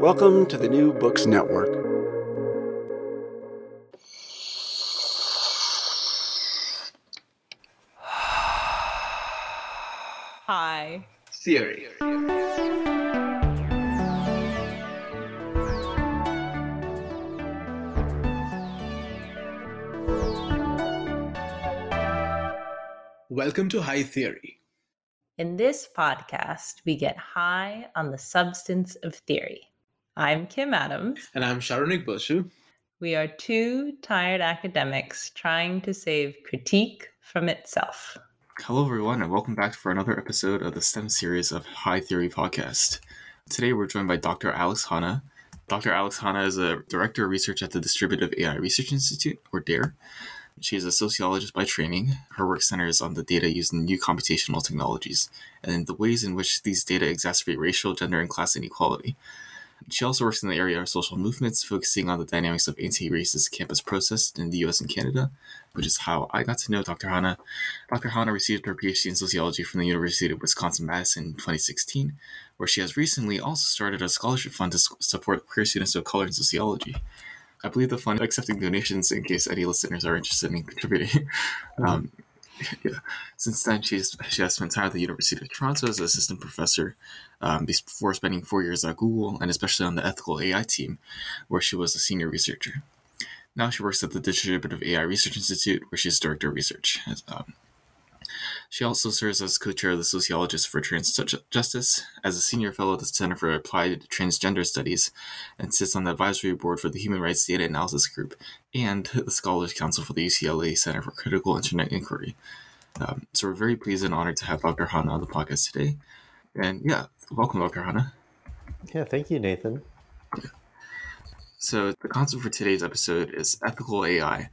Welcome to the New Books Network. Hi. Theory. Welcome to High Theory. In this podcast, we get high on the substance of theory. I'm Kim Adams. And I'm Sharunik Bosu. We are two tired academics trying to save critique from itself. Hello, everyone, and welcome back for another episode of the STEM series of High Theory podcast. Today, we're joined by Dr. Alex Hanna. Dr. Alex Hanna is a director of research at the Distributive AI Research Institute, or DAIR. She is a sociologist by training. Her work centers on the data used in new computational technologies and the ways in which these data exacerbate racial, gender, and class inequality. She also works in the area of social movements, focusing on the dynamics of anti-racist campus protests in the U.S. and Canada, which is how I got to know Dr. Hanna. Dr. Hanna received her PhD in sociology from the University of Wisconsin-Madison in 2016, where she has recently also started a scholarship fund to support queer students of color in sociology. I believe the fund is accepting donations in case any listeners are interested in contributing. Yeah. Since then, she has spent time at the University of Toronto as an assistant professor before spending 4 years at Google, and especially on the ethical AI team, where she was a senior researcher. Now she works at the Distributive AI Research Institute, where she's director of research. She also serves as co-chair of the Sociologist for Trans Justice, as a senior fellow at the Center for Applied Transgender Studies, and sits on the advisory board for the Human Rights Data Analysis Group and the Scholars Council for the UCLA Center for Critical Internet Inquiry. So we're very pleased and honored to have Dr. Hanna on the podcast today. And yeah, welcome, Dr. Hanna. Yeah, thank you, Nathan. So the concept for today's episode is ethical AI,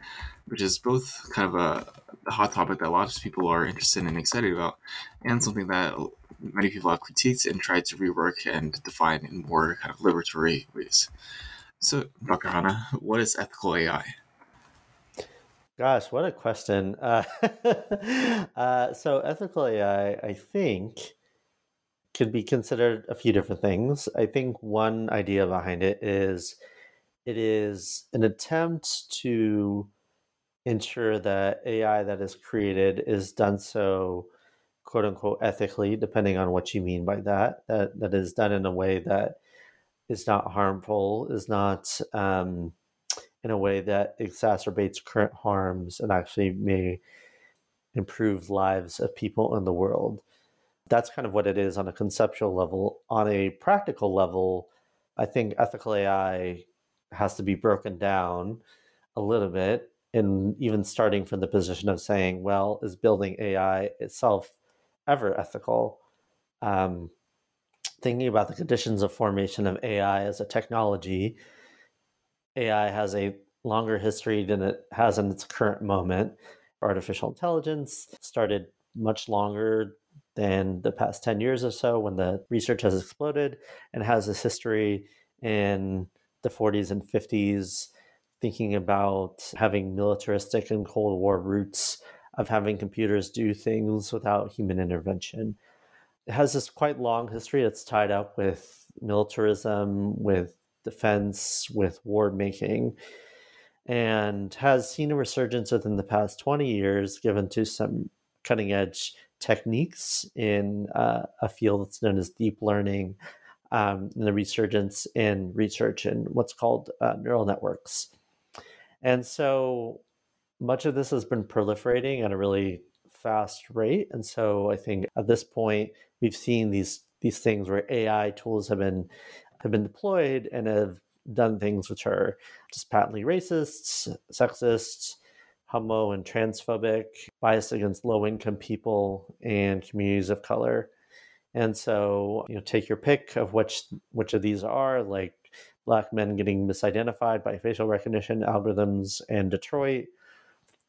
which is both kind of a hot topic that a lot of people are interested in and excited about, and something that many people have critiqued and tried to rework and define in more kind of liberatory ways. So, Dr. Hanna, what is ethical AI? Gosh, what a question. So ethical AI, I think, could be considered a few different things. I think one idea behind it is it is an attempt to ensure that AI that is created is done so, quote unquote, ethically, depending on what you mean by that, that is done in a way that is not harmful, is not in a way that exacerbates current harms and actually may improve lives of people in the world. That's kind of what it is on a conceptual level. On a practical level, I think ethical AI has to be broken down a little bit, and even starting from the position of saying, well, is building AI itself ever ethical? Thinking about the conditions of formation of AI as a technology, AI has a longer history than it has in its current moment. Artificial intelligence started much longer than the past 10 years or so, when the research has exploded, and has this history in the 40s and 50s, thinking about having militaristic and Cold War roots of having computers do things without human intervention. It has this quite long history that's tied up with militarism, with defense, with war making, and has seen a resurgence within the past 20 years given to some cutting edge techniques in a field that's known as deep learning, and the resurgence in research in what's called neural networks. And so much of this has been proliferating at a really fast rate. And so I think at this point, we've seen these things where AI tools have been deployed and have done things which are just patently racist, sexist, homo and transphobic, biased against low-income people and communities of color. And so, you know, take your pick of which of these are, like Black men getting misidentified by facial recognition algorithms in Detroit,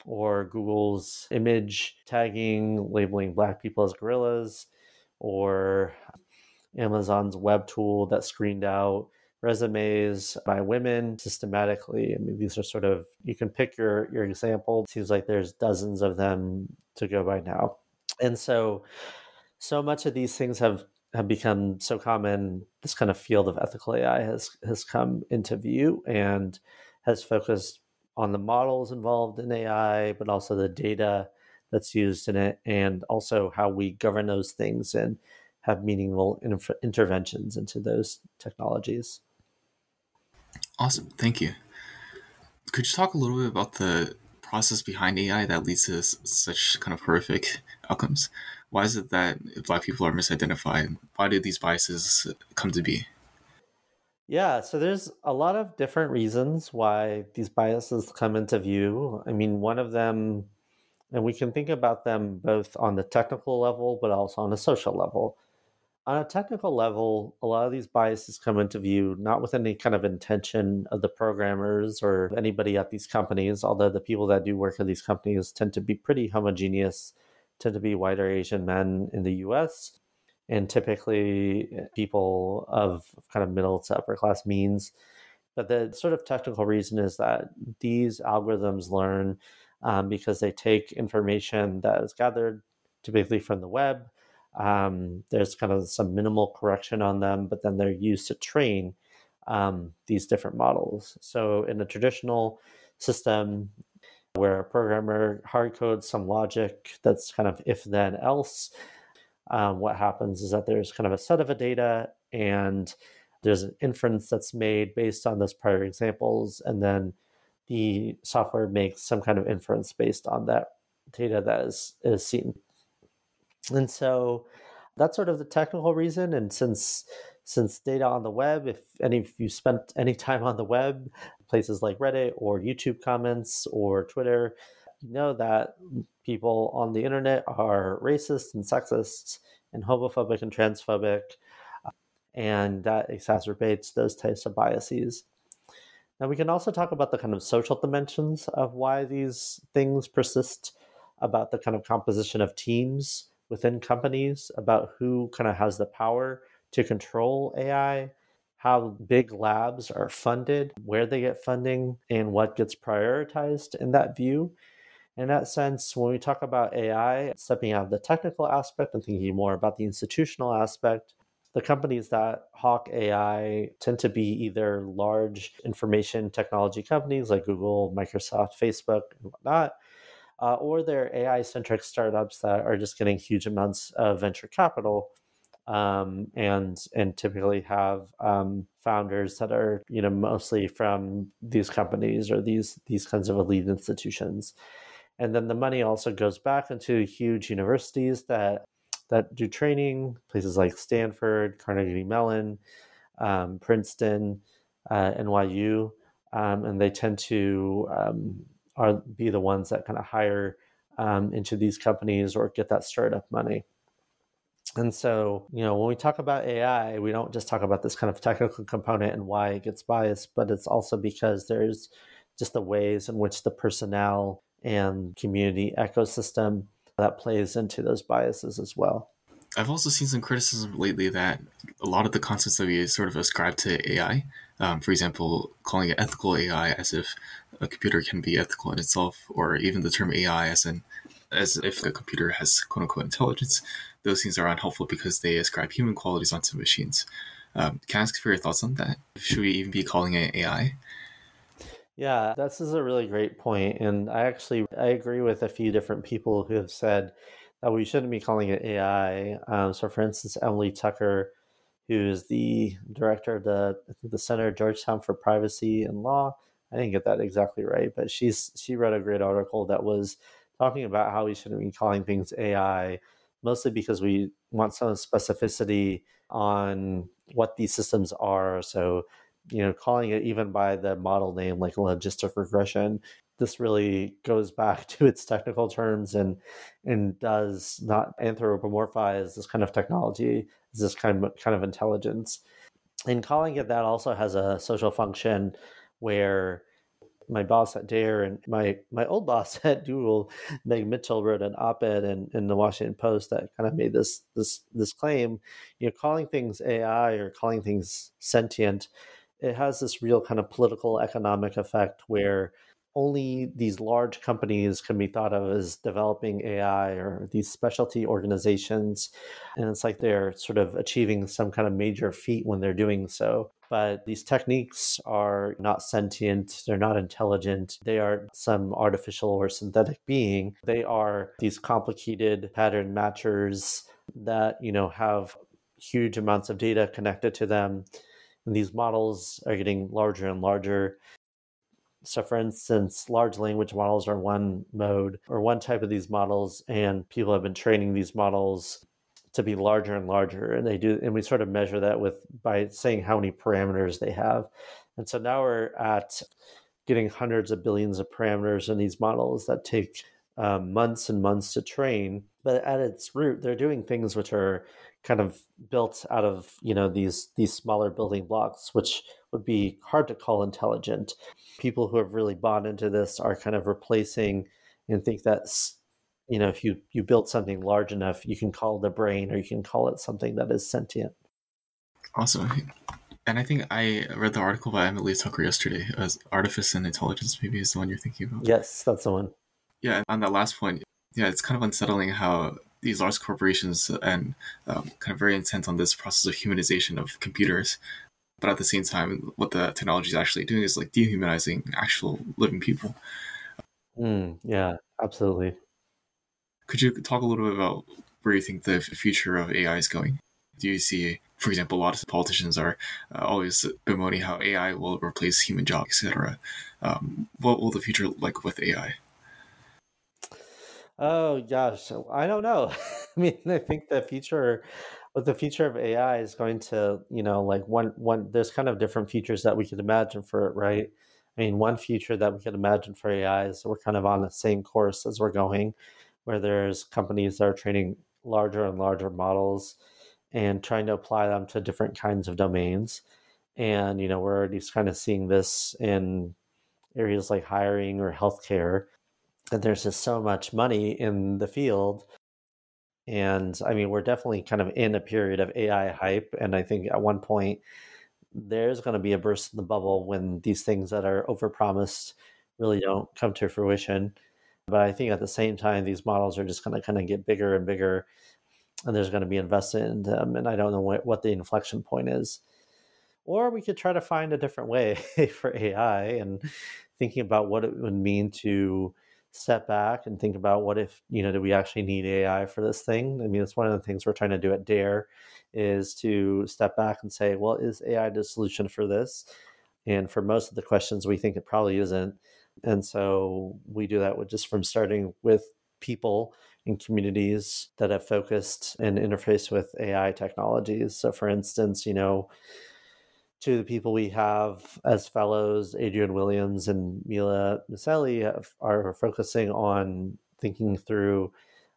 or Google's image tagging, labeling Black people as gorillas, or Amazon's web tool that screened out resumes by women systematically. I mean, these are sort of, you can pick your example. It seems like there's dozens of them to go by now. And so much of these things have become so common. This kind of field of ethical AI has come into view and has focused on the models involved in AI, but also the data that's used in it, and also how we govern those things and have meaningful interventions into those technologies. Awesome. Thank you. Could you talk a little bit about the process behind AI that leads to such kind of horrific outcomes? Why is it that Black people are misidentified? Why do these biases come to be? Yeah, so there's a lot of different reasons why these biases come into view. I mean, one of them, and we can think about them both on the technical level, but also on a social level. On a technical level, a lot of these biases come into view not with any kind of intention of the programmers or anybody at these companies, although the people that do work at these companies tend to be pretty homogeneous, tend to be white or Asian men in the US, and typically people of kind of middle to upper class means. But the sort of technical reason is that these algorithms learn because they take information that is gathered typically from the web. There's kind of some minimal correction on them, but then they're used to train these different models. So in a traditional system where a programmer hard codes some logic that's kind of if then else, what happens is that there's kind of a set of data and there's an inference that's made based on those prior examples, and then the software makes some kind of inference based on that data that is seen. And so that's sort of the technical reason. And since data on the web, if you spent any time on the web, places like Reddit or YouTube comments or Twitter, you know that people on the internet are racist and sexist and homophobic and transphobic, and that exacerbates those types of biases. Now, we can also talk about the kind of social dimensions of why these things persist, about the kind of composition of teams within companies, about who kind of has the power to control AI, how big labs are funded, where they get funding, and what gets prioritized in that view. In that sense, when we talk about AI, stepping out of the technical aspect and thinking more about the institutional aspect, the companies that hawk AI tend to be either large information technology companies like Google, Microsoft, Facebook, and whatnot, or they're AI-centric startups that are just getting huge amounts of venture capital, and typically have founders that are, you know, mostly from these companies or these kinds of elite institutions. And then the money also goes back into huge universities that do training, places like Stanford, Carnegie Mellon, Princeton, NYU, and they tend to be the ones that kind of hire into these companies or get that startup money. And so, you know, when we talk about AI, we don't just talk about this kind of technical component and why it gets biased, but it's also because there's just the ways in which the personnel and community ecosystem that plays into those biases as well. I've also seen some criticism lately that a lot of the concepts that we sort of ascribe to AI, for example, calling it ethical AI as if a computer can be ethical in itself, or even the term AI as if a computer has quote unquote intelligence, those things are unhelpful because they ascribe human qualities onto machines. Can I ask for your thoughts on that? Should we even be calling it AI? Yeah, this is a really great point. And I agree with a few different people who have said that we shouldn't be calling it AI. So for instance, Emily Tucker, who is the director of the Center at Georgetown for Privacy and Law. I didn't get that exactly right, but she wrote a great article that was talking about how we shouldn't be calling things AI, mostly because we want some specificity on what these systems are. So, you know, calling it even by the model name, like logistic regression, this really goes back to its technical terms and does not anthropomorphize this kind of technology this kind of intelligence. And calling it that also has a social function where my boss at DAIR and my old boss at Google, Meg Mitchell, wrote an op-ed in the Washington Post that kind of made this claim. You know, calling things AI or calling things sentient, it has this real kind of political economic effect where only these large companies can be thought of as developing AI or these specialty organizations. And it's like they're sort of achieving some kind of major feat when they're doing so. But these techniques are not sentient. They're not intelligent. They are some artificial or synthetic being. They are these complicated pattern matchers that, you know, have huge amounts of data connected to them. And these models are getting larger and larger. So for instance, large language models are one mode or one type of these models, and people have been training these models to be larger and larger. And they do, and we sort of measure that by saying how many parameters they have. And so now we're at getting hundreds of billions of parameters in these models that take months and months to train. But at its root, they're doing things which are kind of built out of, you know, these smaller building blocks, which would be hard to call intelligent. People who have really bought into this are kind of replacing and think that, you know, if you build something large enough, you can call it a brain or you can call it something that is sentient. Awesome. And I think I read the article by Emily Tucker yesterday, as Artifice and Intelligence maybe is the one you're thinking about. Yes, that's the one. Yeah, and on that last point, yeah, it's kind of unsettling how these large corporations and kind of very intent on this process of humanization of computers. But at the same time, what the technology is actually doing is like dehumanizing actual living people. Yeah, absolutely. Could you talk a little bit about where you think the future of AI is going? Do you see, for example, a lot of politicians are always bemoaning how AI will replace human jobs, etc. What will the future look like with AI? Oh gosh, I don't know. I mean, I think the future of AI is going to, you know, like one there's kind of different futures that we could imagine for it, right? I mean, one future that we could imagine for AI is we're kind of on the same course as we're going, where there's companies that are training larger and larger models and trying to apply them to different kinds of domains. And, you know, we're already kind of seeing this in areas like hiring or healthcare. And there's just so much money in the field. And I mean, we're definitely kind of in a period of AI hype. And I think at one point, there's going to be a burst in the bubble when these things that are overpromised really don't come to fruition. But I think at the same time, these models are just going to kind of get bigger and bigger. And there's going to be investment in them. And I don't know what the inflection point is. Or we could try to find a different way for AI and thinking about what it would mean to step back and think about what if, you know, do we actually need AI for this thing? I mean, it's one of the things we're trying to do at DAIR is to step back and say, well, is AI the solution for this? And for most of the questions, we think it probably isn't. And so we do that with just from starting with people and communities that have focused and interfaced with AI technologies. So for instance, you know, two of the people we have as fellows, Adrian Williams and Mila Maselli, are focusing on thinking through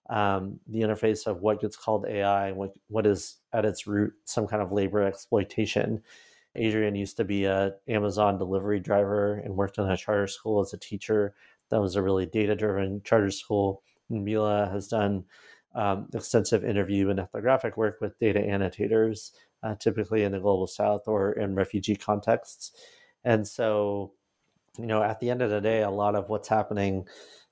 the interface of what gets called AI and what is at its root some kind of labor exploitation. Adrian used to be an Amazon delivery driver and worked in a charter school as a teacher. That was a really data-driven charter school. And Mila has done extensive interview and ethnographic work with data annotators, typically in the Global South or in refugee contexts. And so, you know, at the end of the day, a lot of what's happening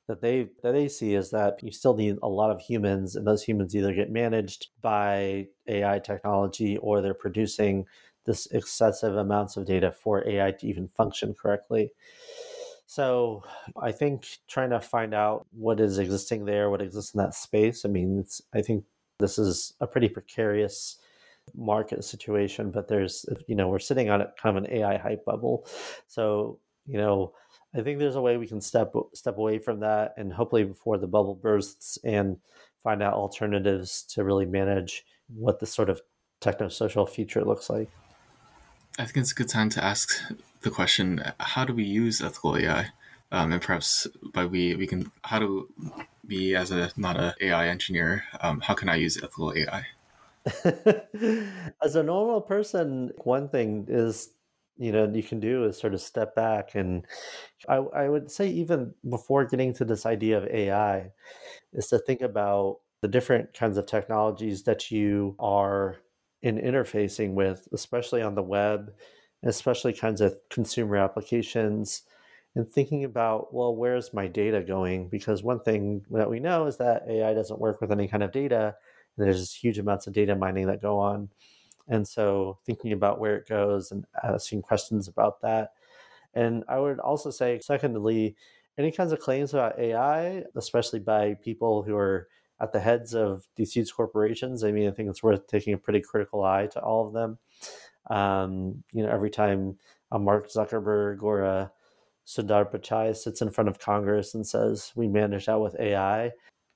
that they see is that you still need a lot of humans, and those humans either get managed by AI technology or they're producing this excessive amounts of data for AI to even function correctly. So I think trying to find out what is existing there, what exists in that space, I mean, I think this is a pretty precarious market situation, but there's, you know, we're sitting on a kind of an AI hype bubble. So, you know, I think there's a way we can step away from that and hopefully before the bubble bursts and find out alternatives to really manage what the sort of technosocial future looks like. I think it's a good time to ask the question, how do we use ethical AI? And perhaps by we can, how do we as not an AI engineer, how can I use ethical AI? As a normal person, one thing is, you can do is sort of step back. And I would say even before getting to this idea of AI is to think about the different kinds of technologies that you are interfacing with, especially on the web, especially kinds of consumer applications, and thinking about, well, where's my data going? Because one thing that we know is that AI doesn't work with any kind of data. And there's huge amounts of data mining that go on. And so thinking about where it goes and asking questions about that. And I would also say, secondly, any kinds of claims about AI, especially by people who are at the heads of these huge corporations, I think it's worth taking a pretty critical eye to all of them. Every time a Mark Zuckerberg or a Sundar Pichai sits in front of Congress and says, we manage that with AI,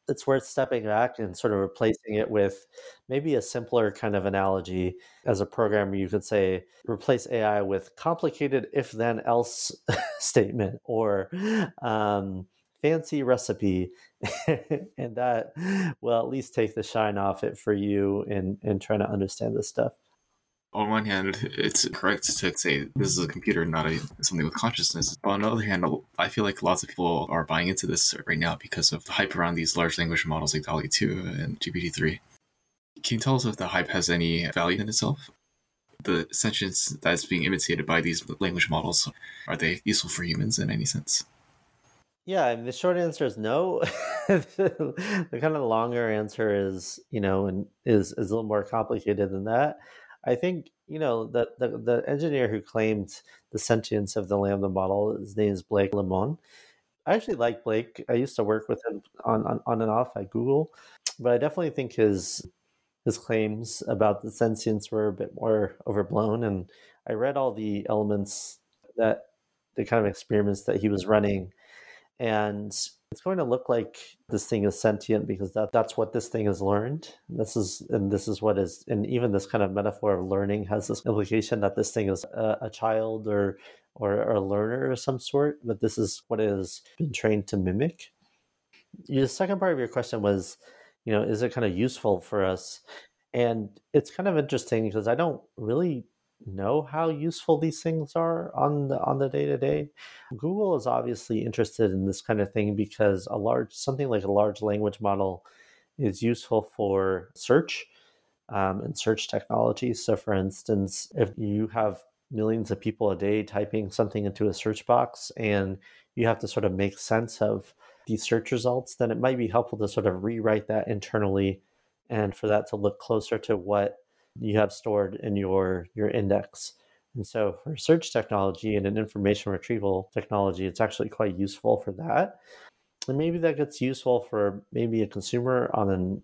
it's worth stepping back and sort of replacing it with maybe a simpler kind of analogy. As a programmer, you could say, replace AI with complicated if-then-else statement or fancy recipe. And that will at least take the shine off it for you in trying to understand this stuff. On one hand, it's correct to say this is a computer, not something with consciousness. But on the other hand, I feel like lots of people are buying into this right now because of the hype around these large language models like DALI 2 and GPT 3. Can you tell us if the hype has any value in itself? The sentience that's being imitated by these language models, are they useful for humans in any sense? Yeah, and the short answer is no. The kind of longer answer is, is a little more complicated than that. I think, that the engineer who claimed the sentience of the Lambda model, his name is Blake Lemon. I actually like Blake. I used to work with him on and off at Google, but I definitely think his claims about the sentience were a bit more overblown. And I read all the elements that the kind of experiments that he was running. And it's going to look like this thing is sentient because that's what this thing has learned. And even this kind of metaphor of learning has this implication that this thing is a child or a learner of some sort, but this is what it has been trained to mimic. The second part of your question was, is it kind of useful for us? And it's kind of interesting because I don't really know how useful these things are on the day-to-day. Google is obviously interested in this kind of thing because something like a large language model is useful for search and search technology. So for instance, if you have millions of people a day typing something into a search box and you have to sort of make sense of these search results, then it might be helpful to sort of rewrite that internally and for that to look closer to what you have stored in your index. And so for search technology and an information retrieval technology, it's actually quite useful for that. And maybe that gets useful for maybe a consumer on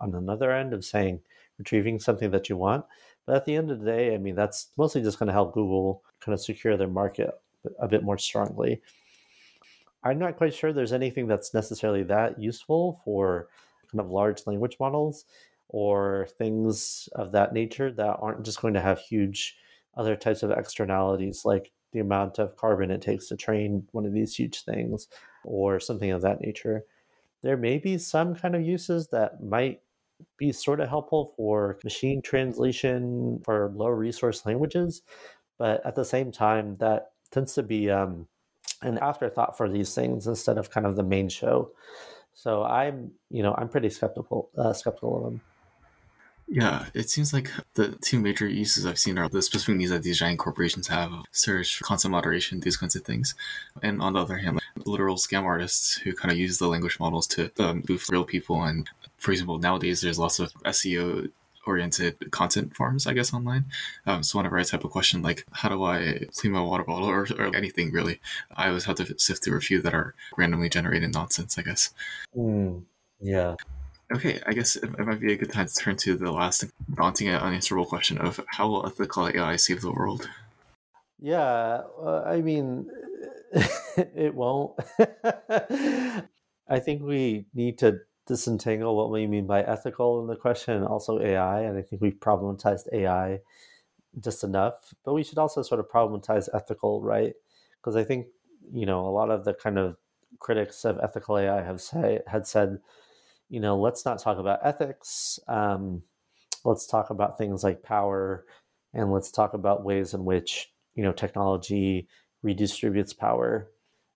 another end of saying, retrieving something that you want. But at the end of the day, that's mostly just going to help Google kind of secure their market a bit more strongly. I'm not quite sure there's anything that's necessarily that useful for kind of large language models or things of that nature that aren't just going to have huge other types of externalities, like the amount of carbon it takes to train one of these huge things or something of that nature. There may be some kind of uses that might be sort of helpful for machine translation for low resource languages, but at the same time, that tends to be an afterthought for these things instead of kind of the main show. So I'm pretty skeptical of them. Yeah, it seems like the two major uses I've seen are the specific needs that these giant corporations have, search, content moderation, these kinds of things. And on the other hand, like, literal scam artists who kind of use the language models to boost real people. And for example, nowadays there's lots of SEO-oriented content farms, I guess, online. So whenever I type a question like, how do I clean my water bottle or anything really, I always have to sift through a few that are randomly generated nonsense, I guess. Yeah. Okay, I guess it might be a good time to turn to the last daunting and unanswerable question of how will ethical AI save the world? Yeah, it won't. I think we need to disentangle what we mean by ethical in the question and also AI, and I think we've problematized AI just enough. But we should also sort of problematize ethical, right? Because I think, a lot of the kind of critics of ethical AI had said, let's not talk about ethics. let's talk about things like power, and let's talk about ways in which, you know, technology redistributes power.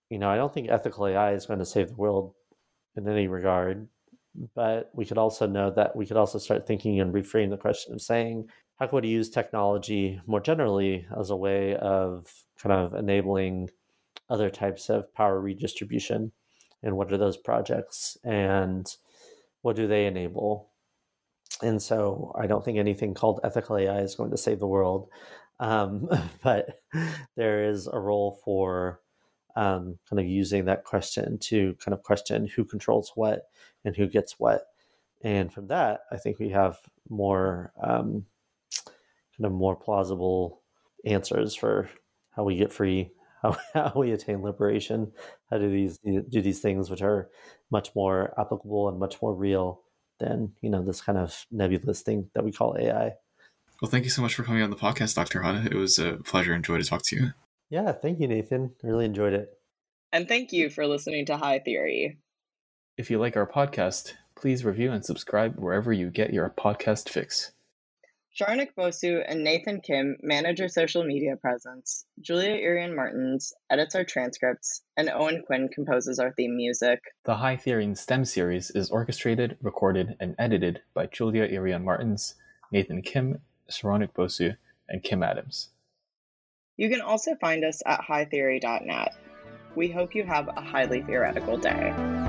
You know, I don't think ethical AI is going to save the world in any regard, but we could also know that we could also start thinking and reframe the question of saying, how could we use technology more generally as a way of kind of enabling other types of power redistribution? And what are those projects? And what do they enable? And so I don't think anything called ethical AI is going to save the world. But there is a role for kind of using that question to kind of question who controls what and who gets what. And from that, I think we have more kind of more plausible answers for how we get free, how we attain liberation, how do these things which are much more applicable and much more real than, you know, this kind of nebulous thing that we call AI. Well, thank you so much for coming on the podcast, Dr. Hanna. It was a pleasure and joy to talk to you. Yeah, thank you, Nathan. Really enjoyed it. And thank you for listening to High Theory. If you like our podcast, please review and subscribe wherever you get your podcast fix. Sharnik Bosu and Nathan Kim manage our social media presence. Julia Irian-Martins edits our transcripts, and Owen Quinn composes our theme music. The High Theory in STEM series is orchestrated, recorded, and edited by Julia Irian-Martins, Nathan Kim, Sharnik Bosu, and Kim Adams. You can also find us at hightheory.net. We hope you have a highly theoretical day.